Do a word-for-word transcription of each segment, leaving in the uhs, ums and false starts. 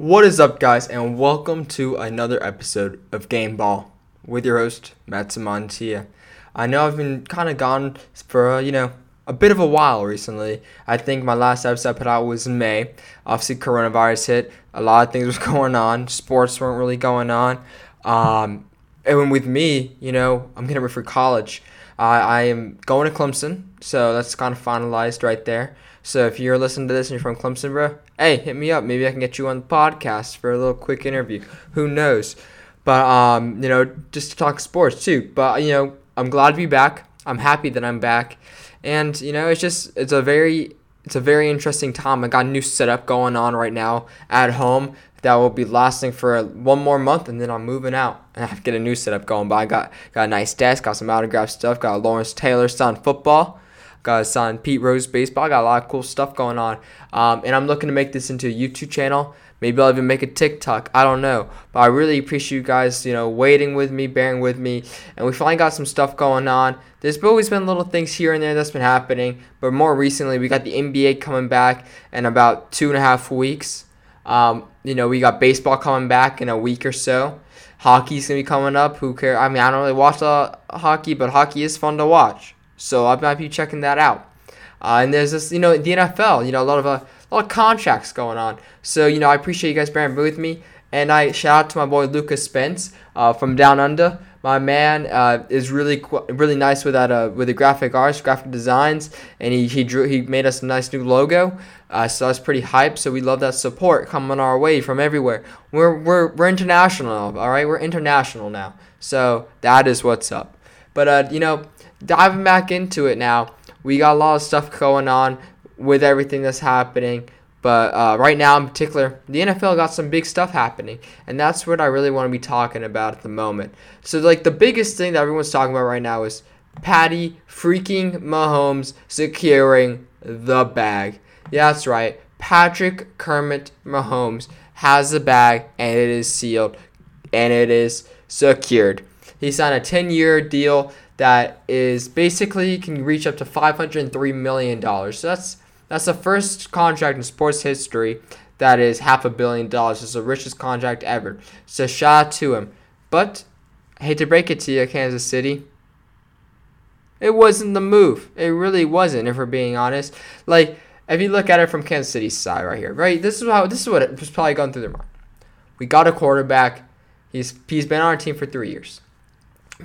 What is up, guys, and welcome to another episode of Game Ball with your host, Matt Simontia. I know I've been kind of gone for, uh, you know, a bit of a while recently. I think my last episode I put out was in May. Obviously, coronavirus hit. A lot of things was going on. Sports weren't really going on. Um, and when with me, you know, I'm getting ready for college. Uh, I am going to Clemson, so that's kind of finalized right there. So if you're listening to this and you're from Clemson, bro, hey, hit me up. Maybe I can get you on the podcast for a little quick interview. Who knows? But, um, you know, just to talk sports too. But, you know, I'm glad to be back. I'm happy that I'm back. And, you know, it's just, it's a very, it's a very interesting time. I got a new setup going on right now at home that will be lasting for one more month, and then I'm moving out. And I have to get a new setup going. But I got, got a nice desk, got some autograph stuff, got a Lawrence Taylor signed football. Got signed on Pete Rose baseball. I got a lot of cool stuff going on. Um, and I'm looking to make this into a YouTube channel. Maybe I'll even make a TikTok. I don't know. But I really appreciate you guys, you know, waiting with me, bearing with me. And we finally got some stuff going on. There's always been little things here and there that's been happening. But more recently, we got the N B A coming back in about two and a half weeks. Um, you know, we got baseball coming back in a week or so. Hockey's going to be coming up. Who cares? I mean, I don't really watch uh, hockey, but hockey is fun to watch. So I might be checking that out. Uh, and there's this, you know, the N F L, you know, a lot of uh, a lot of contracts going on. So, you know, I appreciate you guys bearing with me. And I shout out to my boy Lucas Spence uh, from Down Under. My man uh, is really qu- really nice with that uh, with the graphic arts, graphic designs, and he he drew he made us a nice new logo. Uh, so that's pretty hype. So we love that support coming our way from everywhere. We're we're we're international, all right? We're international now. So that is what's up. But uh, you know. Diving back into it now, we got a lot of stuff going on with everything that's happening, but uh, right now in particular, the N F L got some big stuff happening, and that's what I really want to be talking about at the moment. So, like, the biggest thing that everyone's talking about right now is Patty freaking Mahomes securing the bag. Yeah, that's right. Patrick Kermit Mahomes has the bag, and it is sealed, and it is secured. He signed a ten-year deal that is basically can reach up to five hundred three million dollars. So that's that's the first contract in sports history that is half a billion dollars. It's the richest contract ever. So shout out to him. But I hate to break it to you, Kansas City. It wasn't the move. It really wasn't, if we're being honest. Like, if you look at it from Kansas City's side right here, right? This is how this is what it was probably going through their mind. We got a quarterback. He's he's been on our team for three years.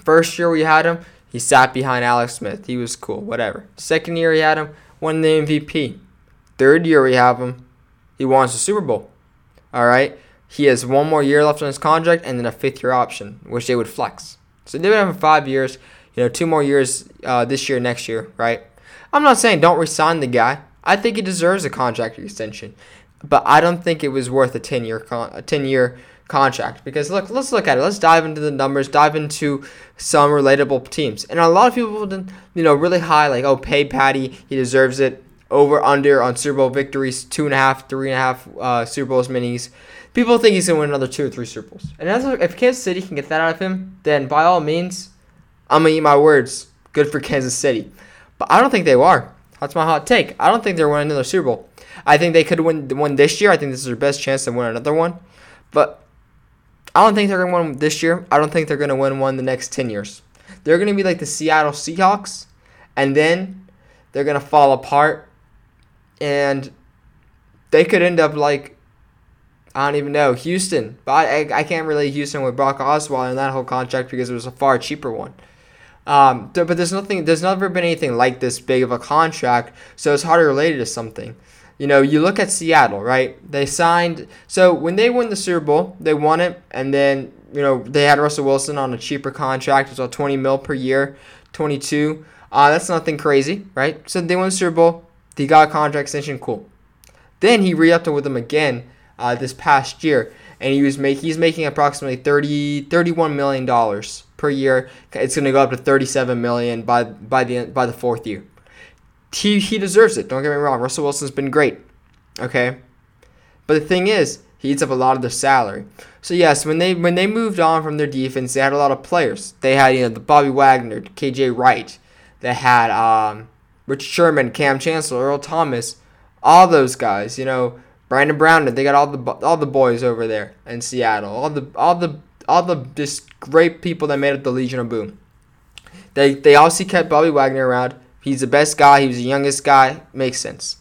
First year we had him, he sat behind Alex Smith. He was cool, whatever. Second year we had him, won the M V P. Third year we have him, he wants the Super Bowl. All right? He has one more year left on his contract and then a fifth-year option, which they would flex. So they've been having five years, you know, two more years uh, this year, next year, right? I'm not saying don't resign the guy. I think he deserves a contract extension. But I don't think it was worth a ten-year con- a ten-year contract because look, let's look at it. Let's dive into the numbers, dive into some relatable teams. And a lot of people didn't, you know, really high like, oh, pay Patty, he deserves it. Over under on Super Bowl victories, two and a half, three and a half uh, Super Bowls minis. People think he's gonna win another two or three Super Bowls. And as if Kansas City can get that out of him, then by all means, I'm gonna eat my words. Good for Kansas City, but I don't think they are. That's my hot take. I don't think they're winning another Super Bowl. I think they could win one this year. I think this is their best chance to win another one. But I don't think they're going to win this year. I don't think they're going to win one the next ten years. They're going to be like the Seattle Seahawks, and then they're going to fall apart, and they could end up like, I don't even know, Houston. But I, I, I can't relate Houston with Brock Osweiler and that whole contract because it was a far cheaper one. Um, th- but there's nothing. There's never been anything like this big of a contract, so it's hard to relate it to something. You know, you look at Seattle, right? They signed, so when they won the Super Bowl, they won it, and then, you know, they had Russell Wilson on a cheaper contract. It was about twenty mil per year, twenty-two. Uh, that's nothing crazy, right? So they won the Super Bowl. They got a contract extension, cool. Then he re-upped with them again uh, this past year, and he was make he's making approximately thirty, thirty-one million dollars per year. It's going to go up to thirty-seven million dollars by by the by the fourth year. He, he deserves it. Don't get me wrong. Russell Wilson's been great, okay? But the thing is, he eats up a lot of their salary. So, yes, when they when they moved on from their defense, they had a lot of players. They had, you know, the Bobby Wagner, K J Wright. They had um, Richard Sherman, Cam Chancellor, Earl Thomas, all those guys, you know, Brandon Brown, they got all the all the boys over there in Seattle, all the all the all the just great people that made up the Legion of Boom. They they obviously kept Bobby Wagner around. He's the best guy. He was the youngest guy. Makes sense.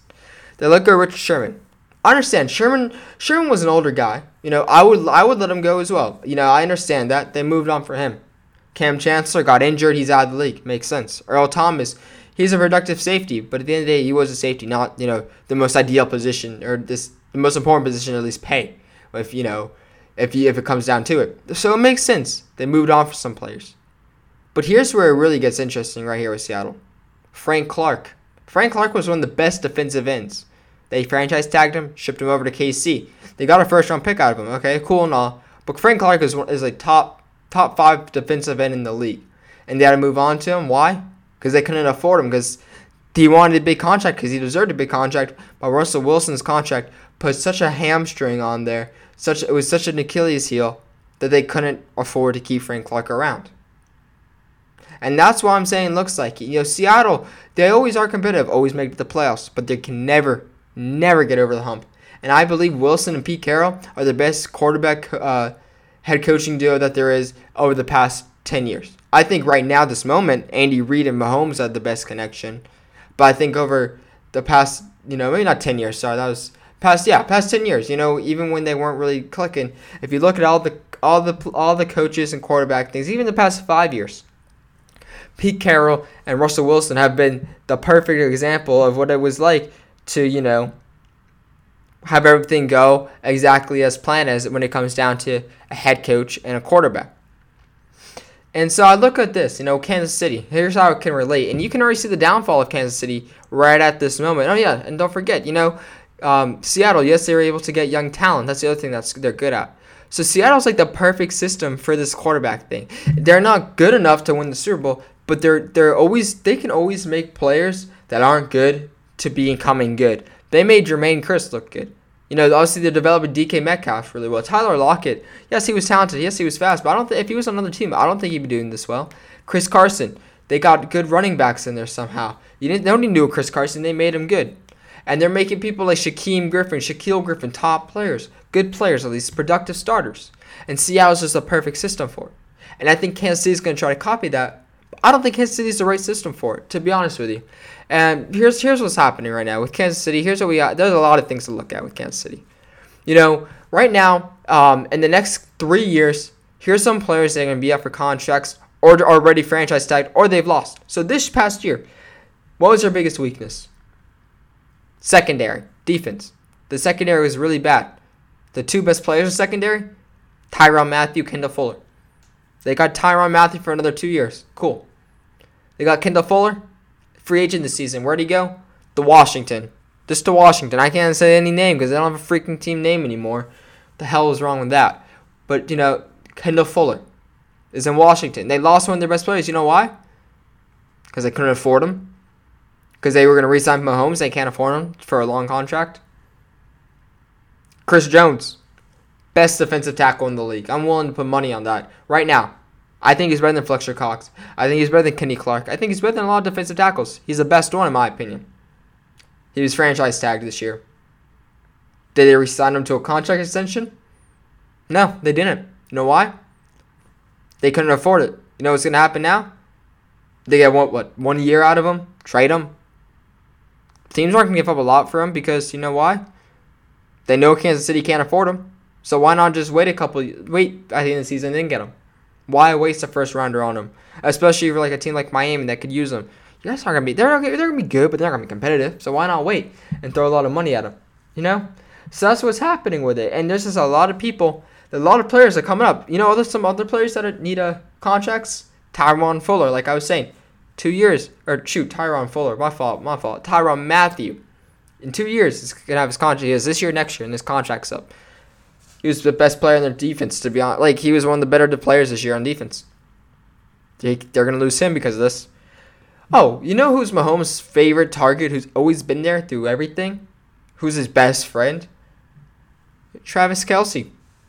They look at Richard Sherman. I understand Sherman. Sherman was an older guy. You know, I would I would let him go as well. You know, I understand that they moved on for him. Cam Chancellor got injured. He's out of the league. Makes sense. Earl Thomas. He's a productive safety, but at the end of the day, he was a safety, not, you know, the most ideal position, or this the most important position, at least pay, if, you know, if you, if it comes down to it. So it makes sense. They moved on for some players. But here's where it really gets interesting right here with Seattle. Frank Clark. Frank Clark was one of the best defensive ends. They franchise tagged him, shipped him over to K C. They got a first-round pick out of him. Okay, cool and all. But Frank Clark is one, is like top top five defensive end in the league. And they had to move on to him. Why? Because they couldn't afford him, because he wanted a big contract, because he deserved a big contract. But Russell Wilson's contract put such a hamstring on there, such it was such an Achilles heel, that they couldn't afford to keep Frank Clark around. And that's why I'm saying looks like, you know, Seattle, they always are competitive, always make the playoffs, but they can never, never get over the hump. And I believe Wilson and Pete Carroll are the best quarterback uh, head coaching duo that there is over the past ten years. I think right now, this moment, Andy Reid and Mahomes had the best connection. But I think over the past, you know, maybe not ten years, sorry, that was past, yeah, past ten years, you know, even when they weren't really clicking. If you look at all the all the, all the coaches and quarterback things, even the past five years, Pete Carroll and Russell Wilson have been the perfect example of what it was like to, you know, have everything go exactly as planned as when it comes down to a head coach and a quarterback. And so I look at this, you know, Kansas City. Here's how it can relate. And you can already see the downfall of Kansas City right at this moment. Oh, yeah, and don't forget, you know, um, Seattle, yes, they were able to get young talent. That's the other thing that's they're good at. So Seattle's like the perfect system for this quarterback thing. They're not good enough to win the Super Bowl, but they're they're always they can always make players that aren't good to becoming good. They made Jermaine Kearse look good. You know, obviously they're developing D K Metcalf really well. Tyler Lockett, yes, he was talented. Yes, he was fast. But I don't think if he was on another team, I don't think he'd be doing this well. Chris Carson, they got good running backs in there somehow. You didn't, they don't even do a Chris Carson. They made him good. And they're making people like Shaquem Griffin, Shaquille Griffin, top players, good players, at least productive starters. And Seattle's just the perfect system for it. And I think Kansas City's going to try to copy that. But I don't think Kansas City's the right system for it, to be honest with you. And here's here's what's happening right now with Kansas City. Here's what we got. There's a lot of things to look at with Kansas City. You know, right now, um, in the next three years, here's some players that are going to be up for contracts or are already franchise tagged or they've lost. So this past year, what was their biggest weakness? Secondary, defense. The secondary was really bad. The two best players in secondary, Tyrann Mathieu, Kendall Fuller. They got Tyrann Mathieu for another two years. Cool. They got Kendall Fuller. Free agent this season. Where'd he go? The Washington. Just to Washington. I can't say any name because they don't have a freaking team name anymore. What the hell is wrong with that? But, you know, Kendall Fuller is in Washington. They lost one of their best players. You know why? Because they couldn't afford him. Because they were going to re-sign Mahomes. They can't afford him for a long contract. Chris Jones. Best defensive tackle in the league. I'm willing to put money on that right now. I think he's better than Fletcher Cox. I think he's better than Kenny Clark. I think he's better than a lot of defensive tackles. He's the best one, in my opinion. He was franchise tagged this year. Did they re-sign him to a contract extension? No, they didn't. You know why? They couldn't afford it. You know what's going to happen now? They get, what, what, one year out of him? Trade him? Teams aren't going to give up a lot for him because, you know why? They know Kansas City can't afford him. So why not just wait a couple, wait at the end of the season and then get him? Why waste a first rounder on him, especially for like a team like Miami that could use him? You guys aren't gonna be they're they're gonna be good, but they're not gonna be competitive. So why not wait and throw a lot of money at him? You know, so that's what's happening with it. And there's just a lot of people, a lot of players are coming up. You know, there's some other players that need a contracts. Tyrann Fuller, like I was saying, two years or shoot, Tyrann Fuller, my fault, my fault. Tyrann Mathieu, in two years, he's gonna have his contract. He is this year, next year, and his contract's up. He was the best player in their defense, to be honest. Like, he was one of the better players this year on defense. They, they're going to lose him because of this. Oh, you know who's Mahomes' favorite target, who's always been there through everything? Who's his best friend? Travis Kelce.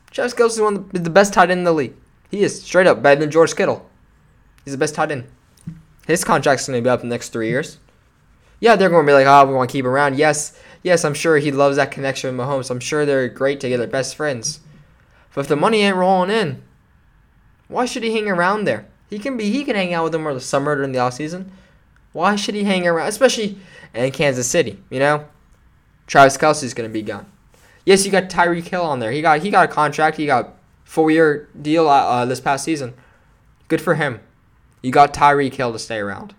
Travis Kelce is one of the, the best tight end in the league. He is straight up better than George Kittle. He's the best tight end. His contract's going to be up in the next three years. Yeah, they're going to be like, oh, we want to keep him around. Yes, yes, I'm sure he loves that connection with Mahomes. I'm sure they're great together, best friends. But if the money ain't rolling in, why should he hang around there? He can be. He can hang out with them over the summer during the offseason. Why should he hang around? Especially in Kansas City, you know? Travis Kelce's going to be gone. Yes, you got Tyreek Hill on there. He got he got a contract. He got a four-year deal uh, this past season. Good for him. You got Tyreek Hill to stay around.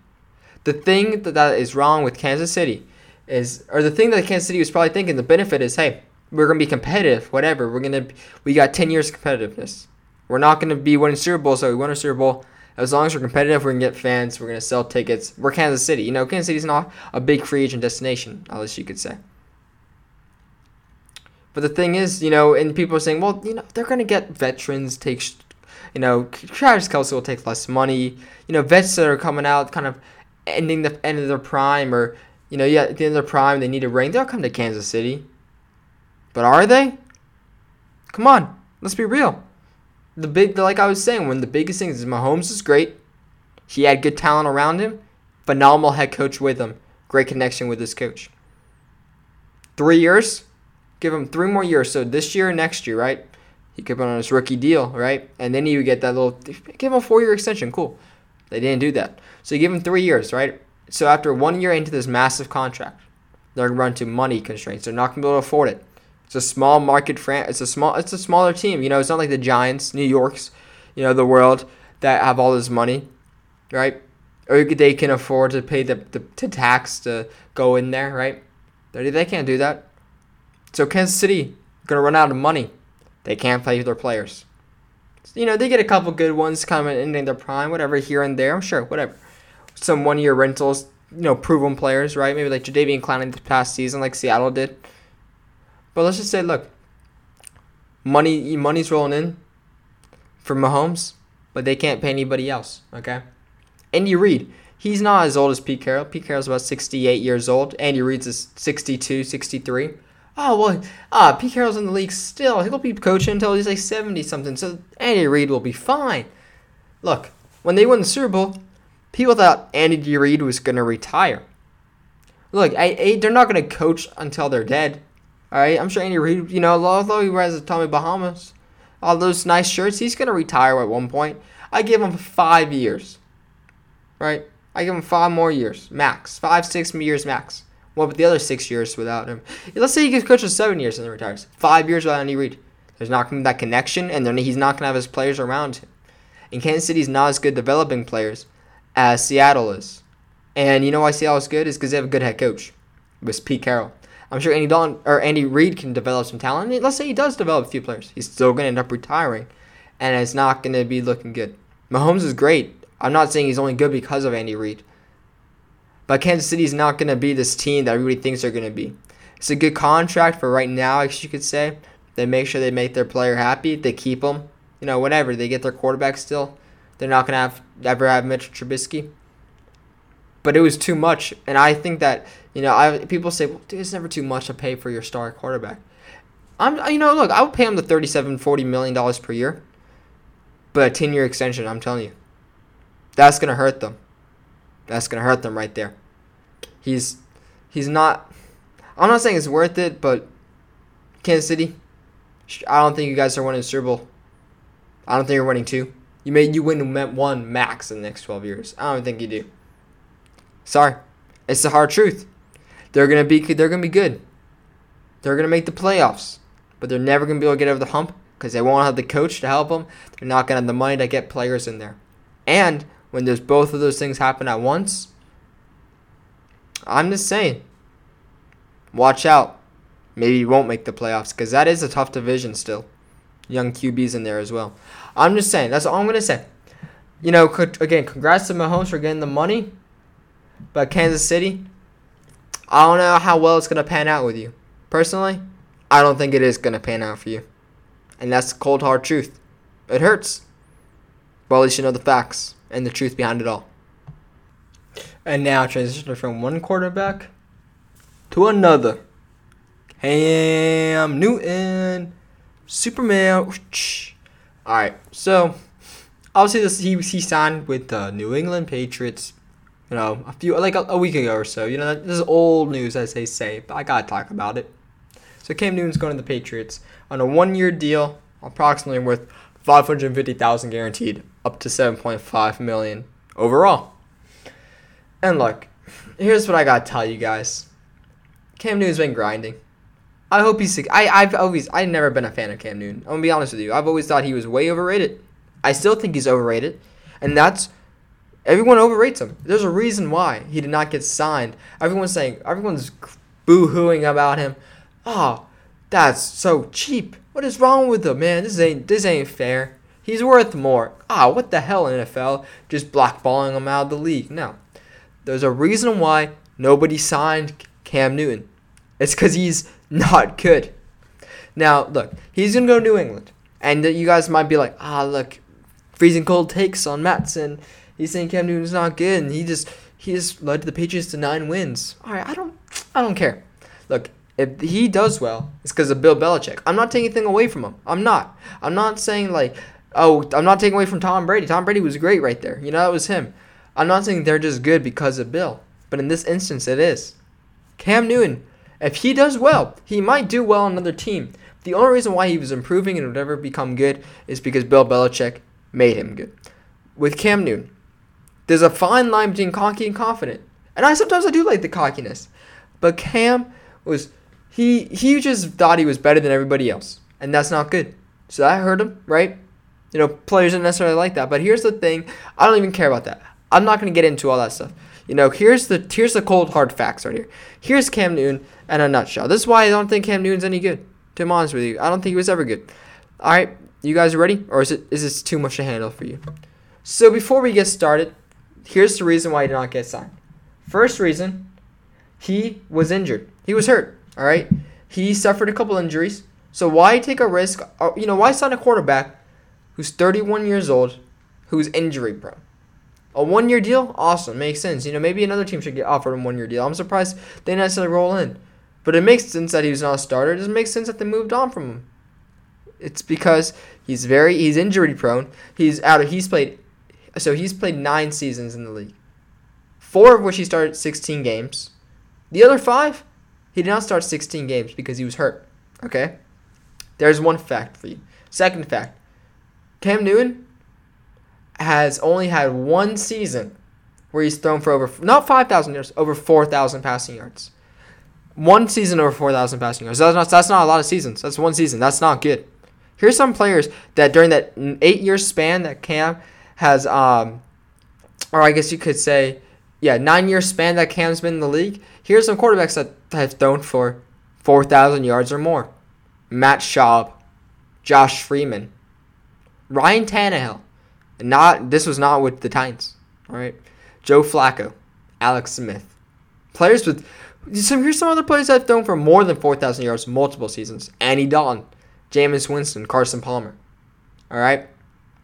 The thing that, that is wrong with Kansas City is, or the thing that Kansas City was probably thinking, the benefit is, hey, we're going to be competitive, whatever. We're gonna we got ten years of competitiveness. We're not going to be winning Super Bowl, so we won a Super Bowl. As long as we're competitive, we're going to get fans. We're going to sell tickets. We're Kansas City. You know, Kansas City's not a big free agent destination, at least you could say. But the thing is, you know, and people are saying, well, you know, they're going to get veterans, take, you know, Travis Kelce will take less money. You know, vets that are coming out, kind of ending the end of their prime, or, you know, yeah, at the end of their prime, they need a ring. They'll come to Kansas City. But are they? Come on. Let's be real. The big, like I was saying, one of the biggest things is Mahomes is great. He had good talent around him. Phenomenal head coach with him. Great connection with his coach. Three years. Give him three more years, so this year and next year, right? He could put on his rookie deal, right? And then he would get that little, give him a four-year extension, cool. They didn't do that. So you give him three years, right? So after one year into this massive contract, they're going to run into money constraints. They're not going to be able to afford it. It's a small market, fran- it's a small, it's a smaller team. You know, it's not like the Giants, New York's, you know, the world that have all this money, right? Or they can afford to pay the, the to tax to go in there, right? They, they can't do that. So Kansas City going to run out of money. They can't play their players. You know, they get a couple good ones kind of ending their prime, whatever, here and there. I'm sure, whatever. Some one-year rentals, you know, proven players, right? Maybe like Jadeveon Clowney this past season like Seattle did. But let's just say, look, money, money's rolling in for Mahomes, but they can't pay anybody else, okay? Andy Reid. He's not as old as Pete Carroll. Pete Carroll's about sixty-eight years old. Andy Reid's is sixty-two, sixty-three. Oh, well, uh, Pete Carroll's in the league still. He'll be coaching until he's like seventy-something, so Andy Reid will be fine. Look, when they won the Super Bowl, people thought Andy Reid was going to retire. Look, I, I, they're not going to coach until they're dead. All right, I'm sure Andy Reid, you know, although he wears the Tommy Bahamas, all those nice shirts, he's going to retire at one point. I give him five years, right? I give him five more years, max. Five, six years, max. Well, but the other six years without him. Let's say he gets coached for seven years and then retires. Five years without Andy Reid. There's not going to be that connection, and then he's not going to have his players around him. And Kansas City's not as good developing players as Seattle is. And you know why Seattle's good? Is because they have a good head coach. It was Pete Carroll. I'm sure Andy Dalton or Andy Reid can develop some talent. And let's say he does develop a few players. He's still going to end up retiring, and it's not going to be looking good. Mahomes is great. I'm not saying he's only good because of Andy Reid. But Kansas City's not going to be this team that everybody thinks they're going to be. It's a good contract for right now, I guess you could say. They make sure they make their player happy. They keep him. You know, whatever. They get their quarterback still. They're not going to have ever have Mitchell Trubisky. But it was too much. And I think that, you know, I people say, well, dude, it's never too much to pay for your star quarterback. I'm, you know, look, I would pay him the thirty-seven, forty million dollars per year. But a ten-year extension, I'm telling you. That's going to hurt them. That's going to hurt them right there. He's he's not... I'm not saying it's worth it, but Kansas City, I don't think you guys are winning the Super Bowl. I don't think you're winning two. You may, you win one max in the next twelve years. I don't think you do. Sorry. It's the hard truth. They're going to be they're gonna be good. They're going to make the playoffs, but they're never going to be able to get over the hump because they won't have the coach to help them. They're not going to have the money to get players in there. And... when there's both of those things happen at once, I'm just saying, watch out. Maybe you won't make the playoffs because that is a tough division still. Young Q B's in there as well. I'm just saying. That's all I'm going to say. You know, again, congrats to Mahomes for getting the money. But Kansas City, I don't know how well it's going to pan out with you. Personally, I don't think it is going to pan out for you. And that's the cold, hard truth. It hurts. But at least you know the facts and the truth behind it all. And now transitioning from one quarterback to another. Cam Newton. Superman. Alright, so obviously this, he, he signed with the New England Patriots you know, a few like a, a week ago or so. You know, this is old news, as they say, but I gotta talk about it. So Cam Newton's going to the Patriots on a one-year deal, approximately worth five hundred fifty thousand dollars guaranteed, up to seven point five million dollars overall. And look, here's what I gotta tell you guys: Cam Newton's been grinding. I hope he's. I I've always I've never been a fan of Cam Newton. I'm gonna be honest with you. I've always thought he was way overrated. I still think he's overrated, and that's everyone overrates him. There's a reason why he did not get signed. Everyone's saying everyone's boo-hooing about him. Oh, that's so cheap. What is wrong with him, man? This ain't this ain't fair. He's worth more. Ah, oh, what the hell, N F L? Just blackballing him out of the league. No, there's a reason why nobody signed Cam Newton. It's because he's not good. Now, look, he's going to go to New England. And you guys might be like, ah, look, freezing cold takes on Mattson. He's saying Cam Newton's not good. And he just he just led the Patriots to nine wins. All right, I don't I don't care. Look, if he does well, it's because of Bill Belichick. I'm not taking anything away from him. I'm not. I'm not saying like, oh, I'm not taking away from Tom Brady. Tom Brady was great right there. You know, that was him. I'm not saying they're just good because of Bill. But in this instance, it is. Cam Newton, if he does well, he might do well on another team. The only reason why he was improving and would never become good is because Bill Belichick made him good. With Cam Newton, there's a fine line between cocky and confident. And I sometimes I do like the cockiness. But Cam was, he he just thought he was better than everybody else. And that's not good. So that hurt him, right? You know, players don't necessarily like that. But here's the thing. I don't even care about that. I'm not going to get into all that stuff. You know, here's the here's the cold, hard facts right here. Here's Cam Newton in a nutshell. This is why I don't think Cam Newton's any good, to be honest with you. I don't think he was ever good. All right, you guys ready? Or is it is this too much to handle for you? So before we get started, here's the reason why he did not get signed. First reason, he was injured. He was hurt, all right? He suffered a couple injuries. So why take a risk? You know, why sign a quarterback who's thirty-one years old, who's injury-prone? A one-year deal? Awesome. Makes sense. You know, maybe another team should get offered a one-year deal. I'm surprised they didn't necessarily roll in. But it makes sense that he was not a starter. It doesn't make sense that they moved on from him. It's because he's very he's injury prone. He's out of he's played so he's played nine seasons in the league. Four of which he started sixteen games. The other five, he did not start sixteen games because he was hurt. Okay? There's one fact for you. Second fact. Cam Newton has only had one season where he's thrown for over, not five thousand yards, over four thousand passing yards. One season over four thousand passing yards. That's not, that's not a lot of seasons. That's one season. That's not good. Here's some players that during that eight-year span that Cam has, um, or I guess you could say, yeah, nine-year span that Cam's been in the league. Here's some quarterbacks that have thrown for four thousand yards or more. Matt Schaub, Josh Freeman, Ryan Tannehill. Not this was not with the Titans, all right. Joe Flacco, Alex Smith, players with some. Here's some other players I've thrown for more than four thousand yards, multiple seasons. Andy Dalton, Jameis Winston, Carson Palmer, all right.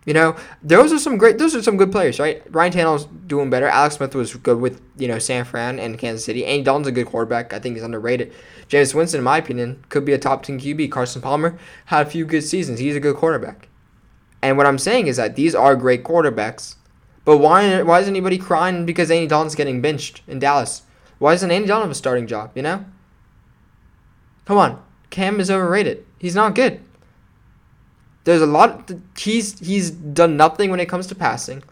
You know those are some great. Those are some good players, right? Ryan Tannehill's doing better. Alex Smith was good with you know San Fran and Kansas City. Andy Dalton's a good quarterback. I think he's underrated. Jameis Winston, in my opinion, could be a top ten Q B. Carson Palmer had a few good seasons. He's a good quarterback. And what I'm saying is that these are great quarterbacks. But why why is anybody crying because Andy Dalton's getting benched in Dallas? Why doesn't Andy Dalton have a starting job, you know? Come on. Cam is overrated. He's not good. There's a lot. He's he's done nothing when it comes to passing.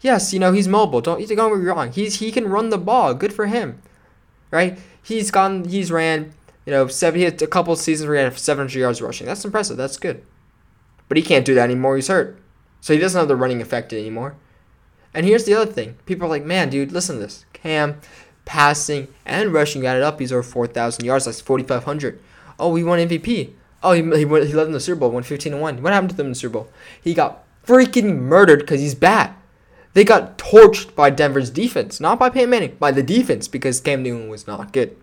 Yes, you know, he's mobile. Don't, don't get me wrong. He's, he can run the ball. Good for him. Right? He's gone. He's ran, you know, seven, a couple seasons where he had seven hundred yards rushing. That's impressive. That's good. But he can't do that anymore. He's hurt. So he doesn't have the running effect anymore. And here's the other thing. People are like, man, dude, listen to this. Cam, passing, and rushing got it up. He's over four thousand yards. That's four thousand five hundred. Oh, he won M V P. Oh, he, he, won, he led in the Super Bowl. Won fifteen to one. What happened to them in the Super Bowl? He got freaking murdered because he's bad. They got torched by Denver's defense. Not by Peyton Manning. By the defense because Cam Newton was not good.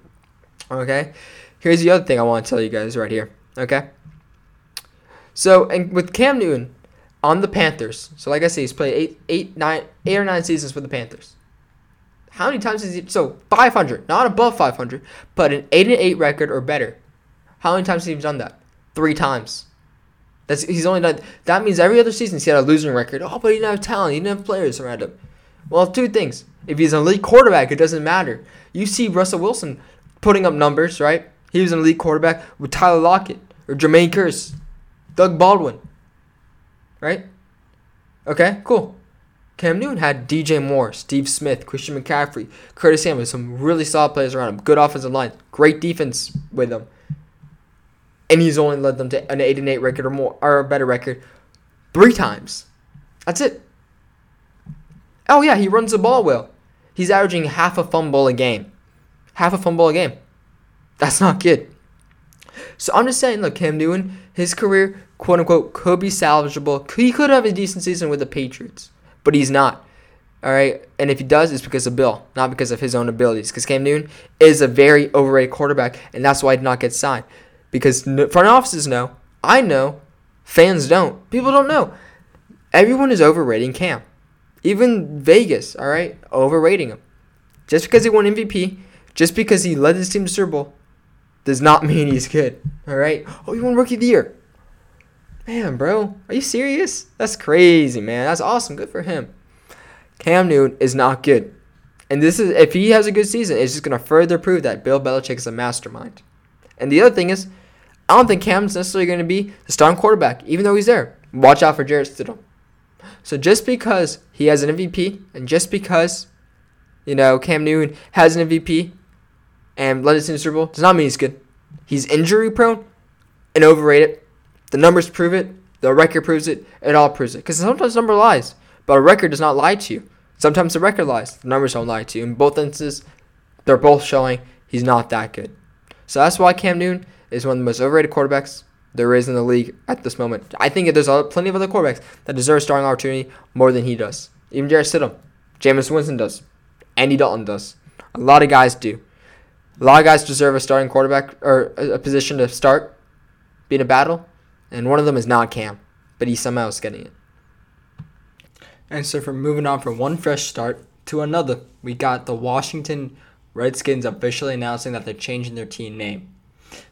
Okay? Here's the other thing I want to tell you guys right here. Okay? So, and with Cam Newton on the Panthers, so like I say, he's played eight, eight, nine, eight or nine seasons with the Panthers. How many times has he, so five hundred, not above five hundred, but an eight and eight record or better. How many times has he done that? Three times. That's he's only done, that means every other season he's had a losing record. Oh, but he didn't have talent, he didn't have players around him. Well, two things. If he's an elite quarterback, it doesn't matter. You see Russell Wilson putting up numbers, right? He was an elite quarterback with Tyler Lockett or Jermaine Kearse, Doug Baldwin, right? Okay, cool. Cam Newton had D J Moore, Steve Smith, Christian McCaffrey, Curtis Samuel, some really solid players around him, good offensive line, great defense with him. And he's only led them to an eight and eight record or more, or a better record three times. That's it. Oh, yeah, he runs the ball well. He's averaging half a fumble a game. Half a fumble a game. That's not good. So I'm just saying, look, Cam Newton, his career, quote-unquote, could be salvageable. He could have a decent season with the Patriots, but he's not. All right, and if he does, it's because of Bill, not because of his own abilities, because Cam Newton is a very overrated quarterback, and that's why he did not get signed. Because front offices know, I know, fans don't, people don't know. Everyone is overrating Cam. Even Vegas, all right, overrating him. Just because he won M V P, just because he led his team to Super Bowl, does not mean he's good, all right? Oh, he won Rookie of the Year. Man, bro, are you serious? That's crazy, man. That's awesome. Good for him. Cam Newton is not good. And this is, if he has a good season, it's just going to further prove that Bill Belichick is a mastermind. And the other thing is, I don't think Cam's necessarily going to be the starting quarterback, even though he's there. Watch out for Jarrett Stidham. So just because he has an M V P, and just because, you know, Cam Newton has an M V P and led us in the Super Bowl, does not mean he's good. He's injury prone and overrated. The numbers prove it. The record proves it. It all proves it. Because sometimes the number lies, but a record does not lie to you. Sometimes the record lies. The numbers don't lie to you. In both instances, they're both showing he's not that good. So that's why Cam Newton is one of the most overrated quarterbacks there is in the league at this moment. I think there's plenty of other quarterbacks that deserve starting opportunity more than he does. Even Jarrett Stidham, Jameis Winston does, Andy Dalton does. A lot of guys do. A lot of guys deserve a starting quarterback or a position to start, be in a battle, and one of them is not Cam, but he somehow is getting it. And so from moving on from one fresh start to another, we got the Washington Redskins officially announcing that they're changing their team name.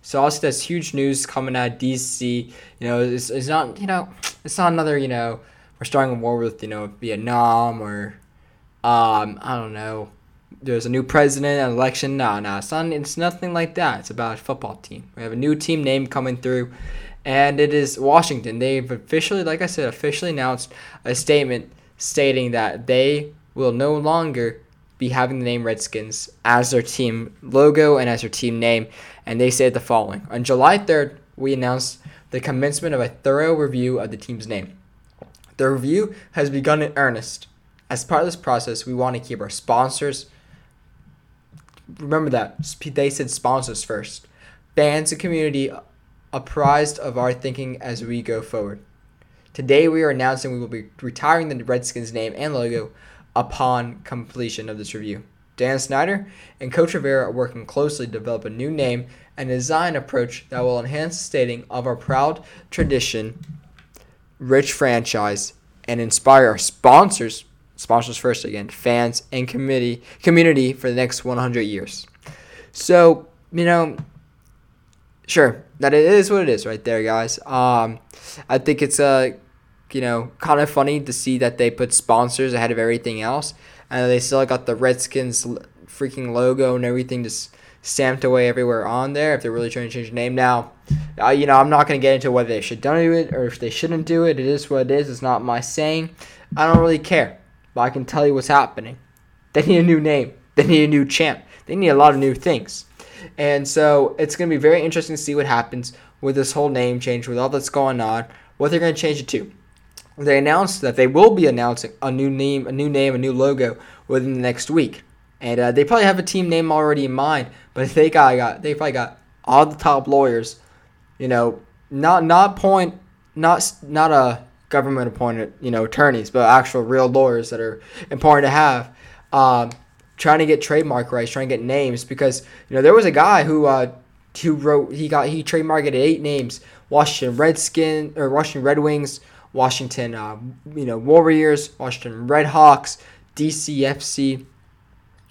So obviously that's huge news coming out of D C. You know, it's, it's not, you know, it's not another, you know, we're starting a war with, you know, Vietnam or, um, I don't know, there's a new president, an election. No, no, it's, not, it's nothing like that. It's about a football team. We have a new team name coming through, and it is Washington. They've officially, like I said, officially announced a statement stating that they will no longer be having the name Redskins as their team logo and as their team name, and they said the following. On July third, we announced the commencement of a thorough review of the team's name. The review has begun in earnest. As part of this process, we want to keep our sponsors, remember that, they said sponsors first, fans and community apprised of our thinking as we go forward. Today we are announcing we will be retiring the Redskins name and logo upon completion of this review. Dan Snyder and Coach Rivera are working closely to develop a new name and design approach that will enhance the stating of our proud tradition, rich franchise, and inspire our sponsors, sponsors first again, fans and community, community for the next one hundred years. So, you know, sure, that it is what it is right there, guys. Um, I think it's a... Uh, you know, kind of funny to see that they put sponsors ahead of everything else, and they still got the Redskins freaking logo and everything just stamped away everywhere on there if they're really trying to change the name. Now, uh, you know, I'm not going to get into whether they should do it or if they shouldn't do it. It is what it is. It's not my saying. I don't really care, but I can tell you what's happening. They need a new name. They need a new champ. They need a lot of new things. And so it's going to be very interesting to see what happens with this whole name change, with all that's going on, what they're going to change it to. They announced that they will be announcing a new name, a new name, a new logo within the next week, and uh, they probably have a team name already in mind. But they got, got, they probably got all the top lawyers, you know, not not point, not not a government appointed, you know, attorneys, but actual real lawyers that are important to have, um, trying to get trademark rights, trying to get names, because you know there was a guy who uh, who wrote he got he trademarked eight names: Washington Redskins or Washington Red Wings, Washington, uh, you know, Warriors, Washington Redhawks, D C F C,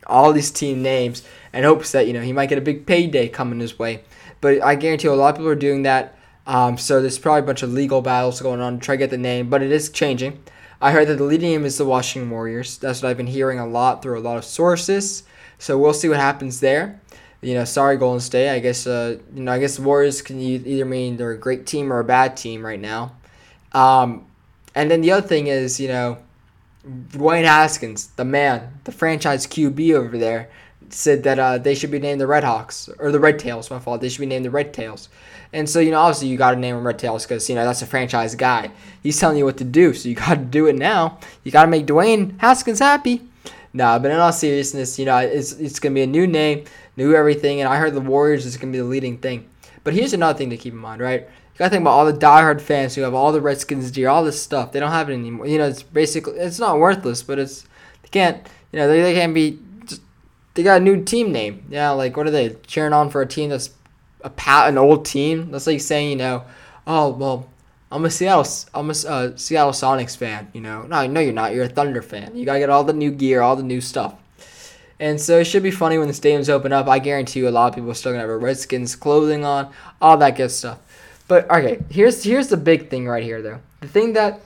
all these team names, and hopes that, you know, he might get a big payday coming his way. But I guarantee you a lot of people are doing that, um, so there's probably a bunch of legal battles going on to try to get the name, but it is changing. I heard that the leading name is the Washington Warriors. That's what I've been hearing a lot through a lot of sources. So we'll see what happens there. You know, sorry, Golden State. I guess uh, you know, I guess the Warriors can either mean they're a great team or a bad team right now. Um, and then the other thing is, you know, Dwayne Haskins, the man, the franchise Q B over there, said that uh, they should be named the Red Hawks, or the Red Tails, my fault. They should be named the Red Tails. And so, you know, obviously you got to name them Red Tails because, you know, that's a franchise guy. He's telling you what to do, so you got to do it now. You got to make Dwayne Haskins happy. Nah, but in all seriousness, you know, it's it's going to be a new name, new everything, and I heard the Warriors is going to be the leading thing. But here's another thing to keep in mind, right? You got to think about all the diehard fans who have all the Redskins gear, all this stuff. They don't have it anymore. You know, it's basically, it's not worthless, but it's, they can't, you know, they, they can't be, just, they got a new team name. Yeah, like, what are they, cheering on for a team that's a pat, an old team? That's like saying, you know, oh, well, I'm a Seattle I'm a, uh, Seattle Sonics fan, you know. No, no, you're not. You're a Thunder fan. You got to get all the new gear, all the new stuff. And so it should be funny when the stadiums open up. I guarantee you a lot of people are still going to have Redskins clothing on, all that good stuff. But, okay, here's here's the big thing right here, though. The thing that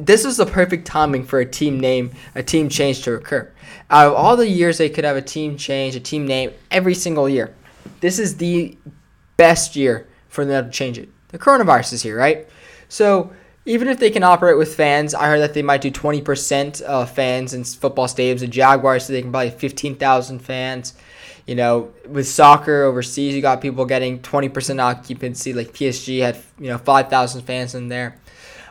this is the perfect timing for a team name, a team change to occur. Out of all the years they could have a team change, a team name every single year, this is the best year for them to change it. The coronavirus is here, right? So even if they can operate with fans, I heard that they might do twenty percent uh, fans in football stadiums. The Jaguars, so they can probably fifteen thousand fans. You know, with soccer overseas, you got people getting twenty percent occupancy. Like P S G had, you know, five thousand fans in there.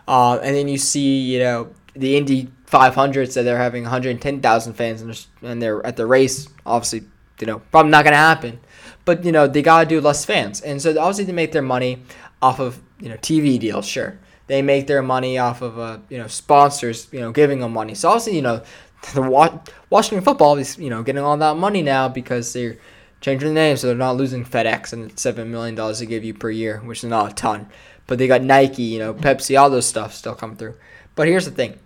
Uh, and then you see, you know, the Indy five hundreds that they're having one hundred ten thousand fans and they're, and they're at the race. Obviously, you know, probably not going to happen. But, you know, they got to do less fans. And so obviously they make their money off of, you know, T V deals, sure. They make their money off of, uh, you know, sponsors, you know, giving them money. So obviously, you know, the wa- Washington football is, you know, getting all that money now because they're changing the name, so they're not losing FedEx and it's seven million dollars they give you per year, which is not a ton. But they got Nike, you know, Pepsi, all those stuff still come through. But here's the thing.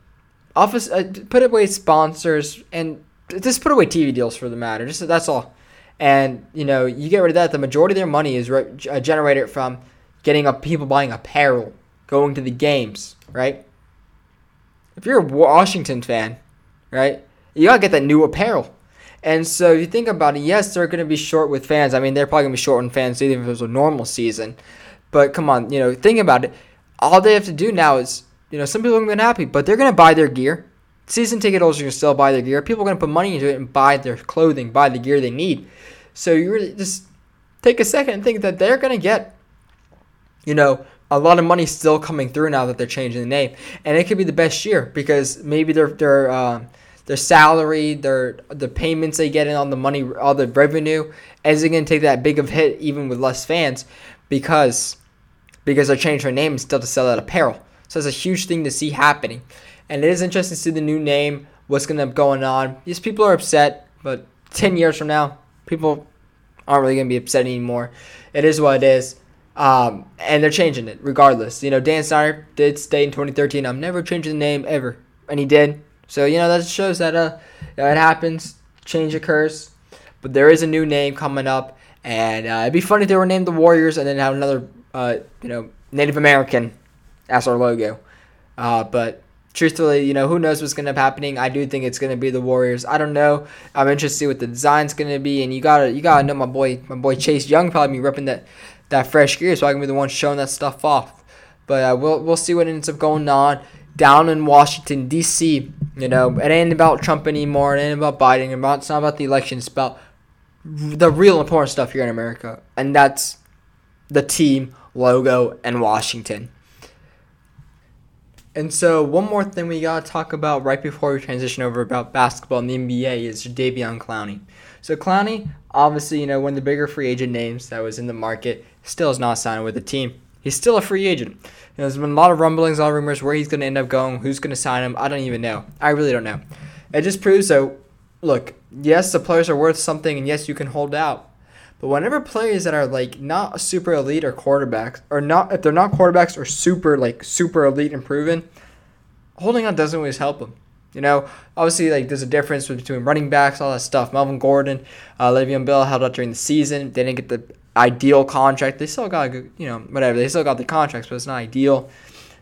Office uh, put away sponsors and just put away T V deals for the matter. Just that's all. And, you know, you get rid of that. The majority of their money is re- uh, generated from getting up people buying apparel, going to the games, right? If you're a Washington fan, right, you got to get that new apparel. And so if you think about it, yes, they're going to be short with fans. I mean, they're probably going to be short on fans even if it was a normal season. But come on, you know, think about it. All they have to do now is, you know, some people are going to be happy, but they're going to buy their gear. Season ticket holders are going to still buy their gear. People are going to put money into it and buy their clothing, buy the gear they need. So you really just take a second and think that they're going to get, you know, a lot of money still coming through now that they're changing the name. And it could be the best year because maybe their their um, their salary, their the payments they get in on the money, all the revenue, isn't going to take that big of hit even with less fans because because they changed their name and still to sell that apparel. So it's a huge thing to see happening. And it is interesting to see the new name, what's going to be going on. Yes, people are upset, but ten years from now, people aren't really going to be upset anymore. It is what it is. Um, and they're changing it regardless. You know, Dan Snyder did state in twenty thirteen, I'm never changing the name ever. And he did. So, you know, that shows that uh, it happens. Change occurs. But there is a new name coming up. And uh, it'd be funny if they were named the Warriors and then have another, uh, you know, Native American as our logo. Uh, but truthfully, you know, who knows what's going to be happening. I do think it's going to be the Warriors. I don't know. I'm interested to see what the design's going to be. And you got to you gotta know my boy my boy Chase Young probably be repping that that fresh gear, so I can be the one showing that stuff off. But uh, we'll we'll see what ends up going on down in Washington, D C You know, it ain't about Trump anymore. It ain't about Biden. It's not about the election. It's about the real important stuff here in America, and that's the team, logo, and Washington. And so one more thing we got to talk about right before we transition over about basketball in the N B A is Jadeveon Clowney. So Clowney, obviously, you know, one of the bigger free agent names that was in the market, still is not signing with the team. He's still a free agent. You know, there's been a lot of rumblings, a lot of rumors where he's going to end up going, who's going to sign him. I don't even know. I really don't know. It just proves, though, look, yes, the players are worth something, and yes, you can hold out. But whenever players that are, like, not super elite or quarterbacks, or not, if they're not quarterbacks or super, like, super elite and proven, holding out doesn't always help them. You know, obviously, like, there's a difference between running backs, all that stuff. Melvin Gordon, uh, Le'Veon Bell held out during the season. They didn't get the ideal contract. They still got, you know, whatever. They still got the contracts, but it's not ideal.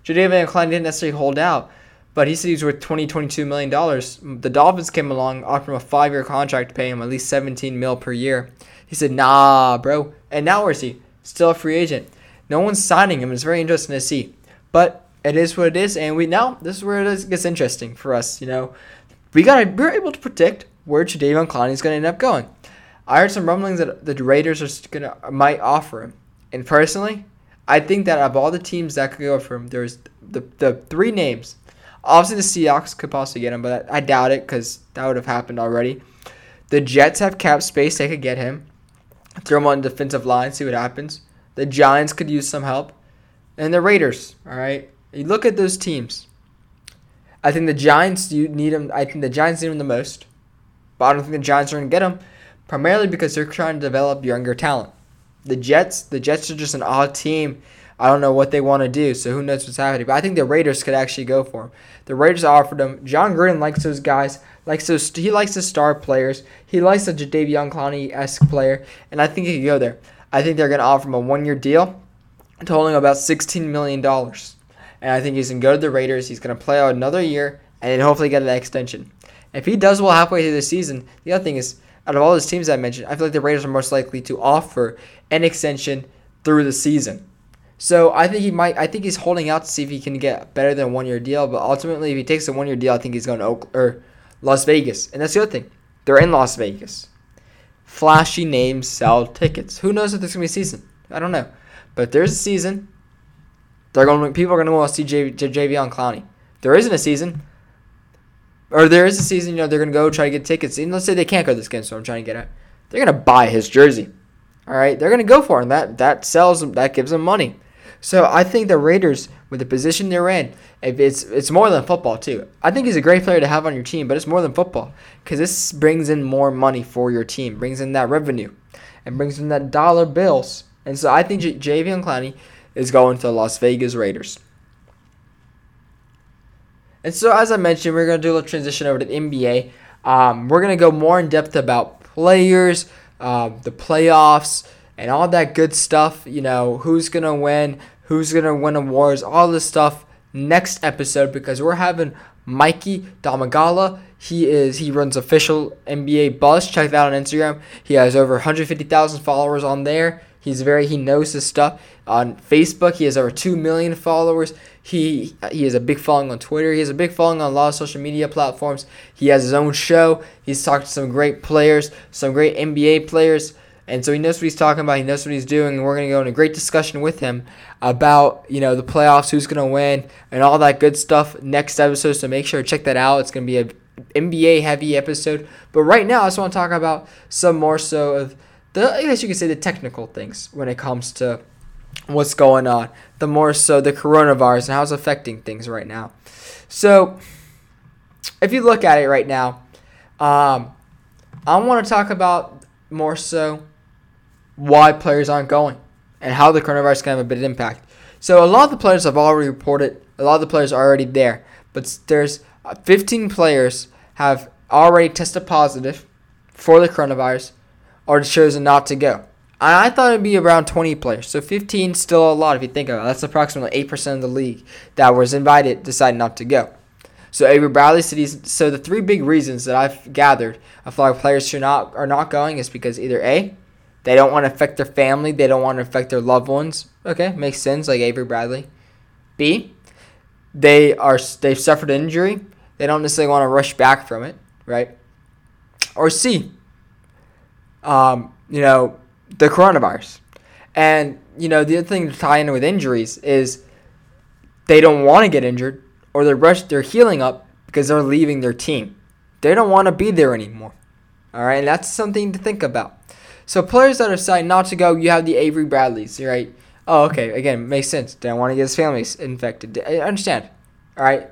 Jadeveon Clowney didn't necessarily hold out. but he said he was worth twenty, twenty-two million dollars. The Dolphins came along, offered him a five-year contract to pay him at least seventeen mil per year. He said, nah, bro. And now where's he? Still a free agent. No one's signing him. It's very interesting to see. But it is what it is, and we now this is where it is, gets interesting for us, you know. We got we're able to predict where Jadeveon Clowney is going to end up going. I heard some rumblings that the Raiders are gonna might offer him. And personally, I think that of all the teams that could go for him, there's the the three names. Obviously, the Seahawks could possibly get him, but I doubt it because that would have happened already. The Jets have cap space. They could get him. Throw him on the defensive line, see what happens. The Giants could use some help. And the Raiders, all right? You look at those teams. I think the Giants you need him. I think the Giants need him the most. But I don't think the Giants are going to get him, primarily because they're trying to develop younger talent. The Jets, the Jets are just an odd team. I don't know what they want to do, so who knows what's happening. But I think the Raiders could actually go for him. The Raiders offered him. John Gruden likes those guys. Likes those. He likes the star players. He likes a Jadeveon Clowney-esque player, and I think he could go there. I think they're going to offer him a one-year deal, totaling about sixteen million dollars. And I think he's going to go to the Raiders. He's going to play out another year, and then hopefully get an extension. If he does well halfway through the season, the other thing is, out of all those teams I mentioned, I feel like the Raiders are most likely to offer an extension through the season. So I think he might. I think he's holding out to see if he can get better than a one-year deal. But ultimately, if he takes a one-year deal, I think he's going to Oak, or Las Vegas. And that's the other thing. They're in Las Vegas. Flashy names sell tickets. Who knows if there's going to be a season? I don't know. But if there's a season, they're going. People are going to want to see Jadeveon Clowney. If there isn't a season, or there is a season, you know, they're going to go try to get tickets. And let's say they can't go this game, so I'm trying to get at. They're going to buy his jersey. All right? They're going to go for him. That, that sells him. That gives him money. So I think the Raiders, with the position they're in, if it's it's more than football too. I think he's a great player to have on your team, but it's more than football because this brings in more money for your team, brings in that revenue, and brings in that dollar bills. And so I think J- Jadeveon Clowney is going to the Las Vegas Raiders. And so as I mentioned, we're going to do a little transition over to the N B A. Um, we're going to go more in depth about players, uh, the playoffs, and all that good stuff, you know, who's going to win, who's going to win awards, all this stuff next episode because we're having Mikey Damagala. He is he runs official N B A Buzz. Check that out on Instagram. He has over one hundred fifty thousand followers on there. He's very he knows his stuff. On Facebook, he has over two million followers. He he has a big following on Twitter. He has a big following on a lot of social media platforms. He has his own show. He's talked to some great players, some great N B A players. And so he knows what he's talking about. He knows what he's doing. And we're going to go in a great discussion with him about, you know, the playoffs, who's going to win, and all that good stuff next episode. So make sure to check that out. It's going to be an N B A-heavy episode. But right now, I just want to talk about some more so of, the I guess you could say, the technical things when it comes to what's going on. The more so the coronavirus and how it's affecting things right now. So if you look at it right now, um, I want to talk about more so why players aren't going, and how the coronavirus can have a bit of impact. So a lot of the players have already reported, a lot of the players are already there, but there's fifteen players have already tested positive for the coronavirus or chosen not to go. And I thought it would be around twenty players, so fifteen is still a lot if you think about it. That's approximately eight percent of the league that was invited decided not to go. So Avery Bradley cities. So the three big reasons that I've gathered of why players should not are not going is because either A, they don't want to affect their family. They don't want to affect their loved ones. Okay, makes sense, like Avery Bradley. B, they are, they've suffered an injury. They don't necessarily want to rush back from it, right? Or C, um, you know, the coronavirus. And, you know, the other thing to tie in with injuries is they don't want to get injured or they're, rush, they're healing up because they're leaving their team. They don't want to be there anymore. All right, and that's something to think about. So players that decide not to go, you have the Avery Bradleys, right? Oh, okay. Again, makes sense. Didn't want to get his family infected. I understand. All right.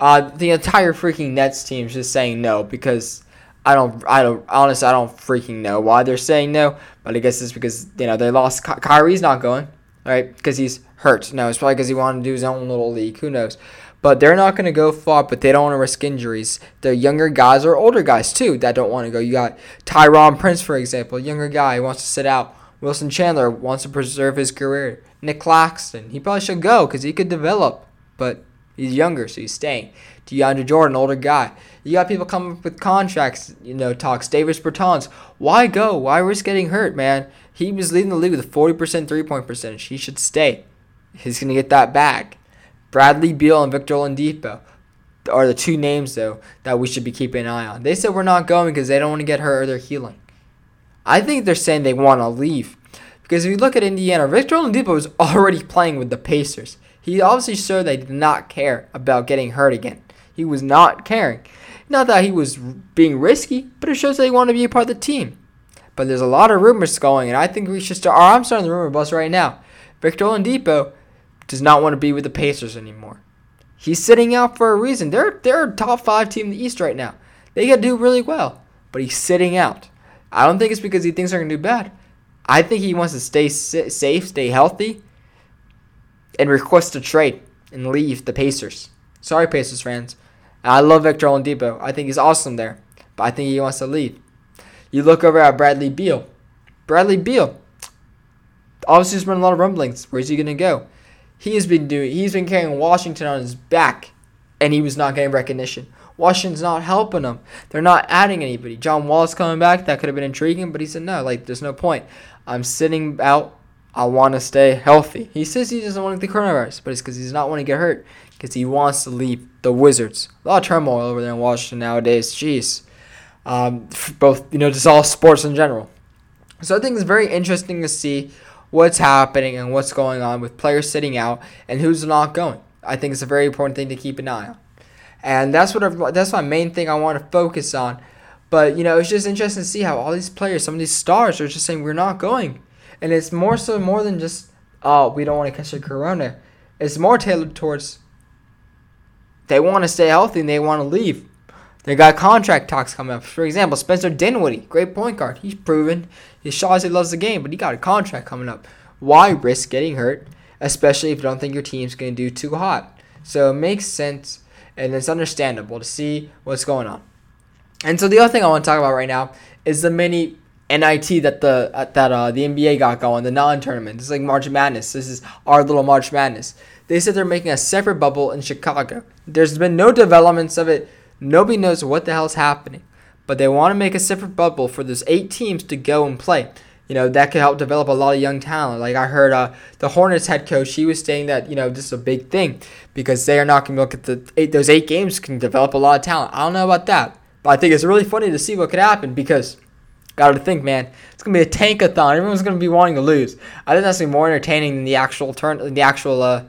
Uh, the entire freaking Nets team is just saying no because I don't. I don't. Honestly, I don't freaking know why they're saying no. But I guess it's because you know they lost. Ky- Kyrie's not going, all right? Because he's hurt. No, it's probably because he wanted to do his own little league. Who knows? But they're not going to go far, but they don't want to risk injuries. They're younger guys or older guys, too, that don't want to go. You got Tyron Prince, for example, a younger guy who wants to sit out. Wilson Chandler wants to preserve his career. Nick Claxton, he probably should go because he could develop, but He's younger, so he's staying. DeAndre Jordan, older guy. You got people coming up with contracts, you know, talks. Davis Bertans, why go? Why risk getting hurt, man? He was leading the league with a forty percent three-point percentage. He should stay. He's going to get that back. Bradley Beal and Victor Oladipo are the two names, though, that we should be keeping an eye on. They said we're not going because they don't want to get hurt or they're healing. I think they're saying they want to leave. Because if you look at Indiana, Victor Oladipo is already playing with the Pacers. He obviously showed they did not care about getting hurt again. He was not caring. Not that he was being risky, but it shows that he wanted to be a part of the team. But there's a lot of rumors going, and I think we should start, or I'm starting the rumor bus right now. Victor Oladipo does not want to be with the Pacers anymore. He's sitting out for a reason. They're, they're a top five team in the East right now. They got to do really well, but he's sitting out. I don't think it's because he thinks they're going to do bad. I think he wants to stay safe, stay healthy, and request a trade and leave the Pacers. Sorry, Pacers fans. I love Victor Oladipo. I think he's awesome there, but I think he wants to leave. You look over at Bradley Beal. Bradley Beal. Obviously, there's been a lot of rumblings. Where's he going to go? He has been doing. He's been carrying Washington on his back, and he was not getting recognition. Washington's not helping them. They're not adding anybody. John Wall's coming back. That could have been intriguing, but he said no. Like, there's no point. I'm sitting out. I want to stay healthy. He says he doesn't want to get the coronavirus, but it's because he's not want to get hurt because he wants to leave the Wizards. A lot of turmoil over there in Washington nowadays. Jeez. Um, both, you know, just all sports in general. So I think it's very interesting to see what's happening and what's going on with players sitting out and who's not going. I think it's a very important thing to keep an eye on. And that's what I, that's my main thing I want to focus on. But, you know, it's just interesting to see how all these players, some of these stars are just saying we're not going. And it's more so more than just, oh, we don't want to catch the corona. It's more tailored towards they want to stay healthy and they want to leave. They got contract talks coming up. For example, Spencer Dinwiddie, great point guard. He's proven. He shows he loves the game, but he got a contract coming up. Why risk getting hurt, especially if you don't think your team's going to do too hot? So it makes sense, and it's understandable to see what's going on. And so the other thing I want to talk about right now is the mini N I T that the uh, that uh, the N B A got going, the non-tournament. This is like March Madness. This is our little March Madness. They said they're making a separate bubble in Chicago. There's been no developments of it. Nobody knows what the hell's happening. But they want to make a separate bubble for those eight teams to go and play. You know, that could help develop a lot of young talent. Like I heard uh, the Hornets head coach, he was saying that, you know, this is a big thing because they are not going to look at the eight, those eight games can develop a lot of talent. I don't know about that. But I think it's really funny to see what could happen because got to think, man. It's gonna be a tankathon. Everyone's gonna be wanting to lose. I think that's gonna be more entertaining than the actual turn, the actual, uh,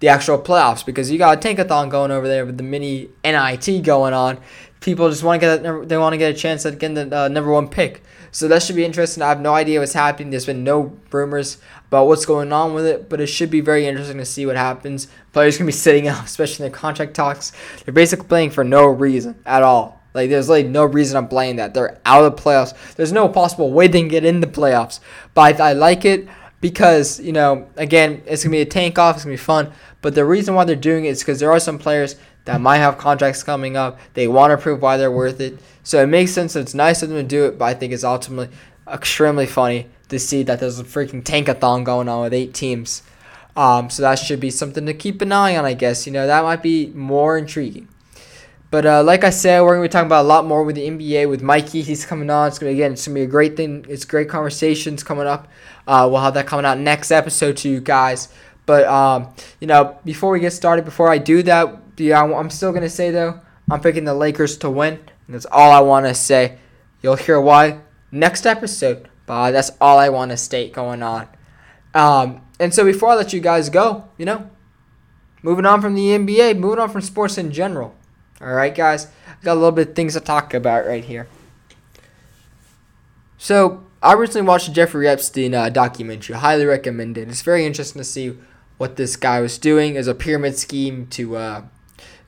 the actual playoffs because you got a tankathon going over there with the mini N I T going on. People just want to get that, they want to get a chance at getting the uh, number one pick. So that should be interesting. I have no idea what's happening. There's been no rumors about what's going on with it, but it should be very interesting to see what happens. Players gonna be sitting out, especially in their contract talks. They're basically playing for no reason at all. Like, there's like no reason I'm playing that. They're out of the playoffs. There's no possible way they can get in the playoffs. But I, I like it because, you know, again, it's going to be a tank off. It's going to be fun. But the reason why they're doing it is because there are some players that might have contracts coming up. They want to prove why they're worth it. So it makes sense. It's nice of them to do it. But I think it's ultimately extremely funny to see that there's a freaking tankathon going on with eight teams. Um, so that should be something to keep an eye on, I guess. You know, that might be more intriguing. But uh, like I said, we're going to be talking about a lot more with the N B A, with Mikey. He's coming on. It's gonna, again, it's going to be a great thing. It's great conversations coming up. Uh, we'll have that coming out next episode to you guys. But, um, you know, before we get started, before I do that, yeah, I'm still going to say, though, I'm picking the Lakers to win. And that's all I want to say. You'll hear why next episode. But uh, that's all I want to state going on. Um, and so before I let you guys go, you know, moving on from the N B A, moving on from sports in general. Alright guys, I've got a little bit of things to talk about right here. So, I recently watched a Jeffrey Epstein uh, documentary, highly recommended. It's very interesting to see what this guy was doing. It was a pyramid scheme to, uh,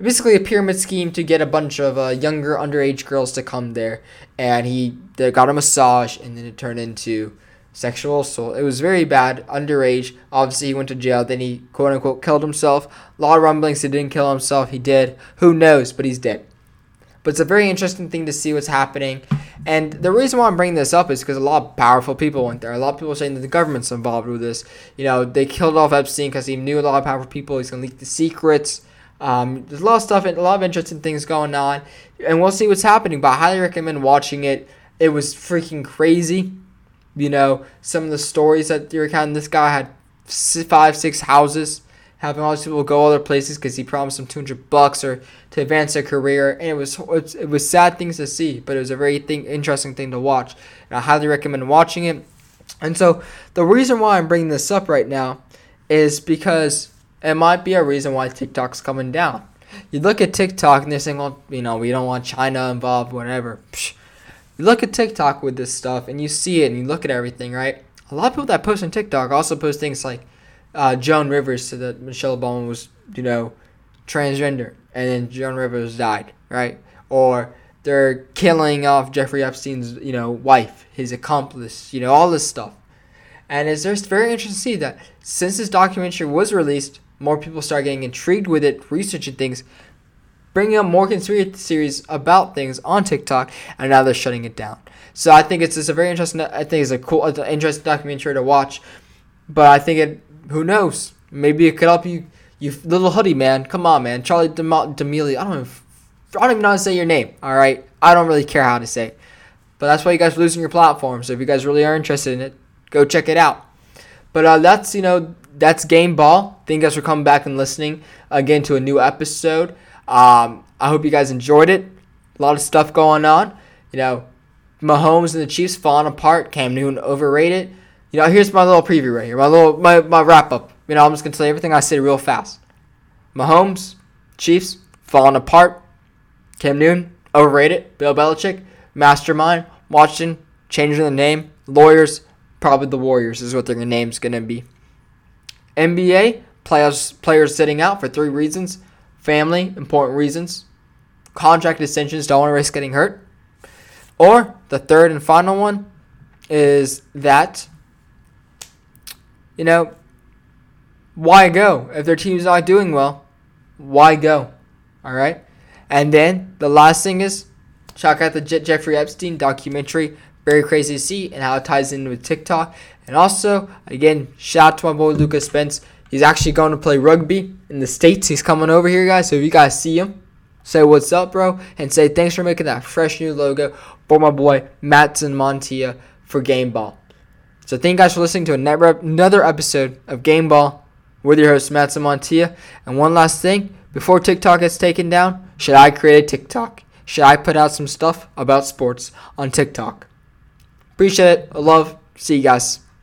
basically a pyramid scheme to get a bunch of uh, younger underage girls to come there. And he they got a massage and then it turned into sexual assault. It was very bad, underage. Obviously, he went to jail. Then he, quote unquote, killed himself. A lot of rumblings. He didn't kill himself. He did. Who knows? But he's dead. But it's a very interesting thing to see what's happening. And the reason why I'm bringing this up is because a lot of powerful people went there. A lot of people saying that the government's involved with this. You know, they killed off Epstein because he knew a lot of powerful people. He's going to leak the secrets. Um, there's a lot of stuff and a lot of interesting things going on, and we'll see what's happening. But I highly recommend watching it. It was freaking crazy. You know, some of the stories that they were counting. This guy had five, six houses, having all these people go other places because he promised them two hundred bucks or to advance their career. And it was it was sad things to see, but it was a very thing interesting thing to watch. And I highly recommend watching it. And so the reason why I'm bringing this up right now is because it might be a reason why TikTok's coming down. You look at TikTok and they're saying, well, you know, we don't want China involved, whatever. Psh. You look at TikTok with this stuff and you see it and you look at everything, right? A lot of people that post on TikTok also post things like uh, Joan Rivers said that Michelle Obama was, you know, transgender and then Joan Rivers died, right? Or they're killing off Jeffrey Epstein's, you know, wife, his accomplice, you know, all this stuff. And it's just very interesting to see that since this documentary was released, more people start getting intrigued with it, researching things, bringing up more conspiracy theories about things on TikTok, and now they're shutting it down. So I think it's just a very interesting, I think it's a cool, interesting documentary to watch. But I think it, who knows, maybe it could help you, you little hoodie man. Come on, man. Charlie D'Amelio, I don't even, I don't even know how to say your name, all right? I don't really care how to say it. But that's why you guys are losing your platform. So if you guys really are interested in it, go check it out. But uh, that's, you know, that's Game Ball. Thank you guys for coming back and listening again to a new episode. Um, I hope you guys enjoyed it. A lot of stuff going on. You know, Mahomes and the Chiefs falling apart. Cam Newton overrated. You know, here's my little preview right here. My little my, my wrap up. You know, I'm just gonna tell you everything I said real fast. Mahomes, Chiefs falling apart. Cam Newton overrated. Bill Belichick, mastermind. Washington changing the name. Lawyers, probably the Warriors is what their name's gonna be. N B A players players sitting out for three reasons. Family, important reasons. Contract extensions, don't want to risk getting hurt. Or the third and final one is that, you know, why go? If their team's not doing well, why go? All right? And then the last thing is, check out the Je- Jeffrey Epstein documentary. Very crazy to see and how it ties in with TikTok. And also, again, shout out to my boy Lucas Spence. He's actually going to play rugby in the States. He's coming over here, guys. So if you guys see him, say what's up, bro. And say thanks for making that fresh new logo for my boy Matt Simontia for Game Ball. So thank you guys for listening to another episode of Game Ball with your host, Matt Simontia. And one last thing, before TikTok gets taken down, should I create a TikTok? Should I put out some stuff about sports on TikTok? Appreciate it. I love. See you guys.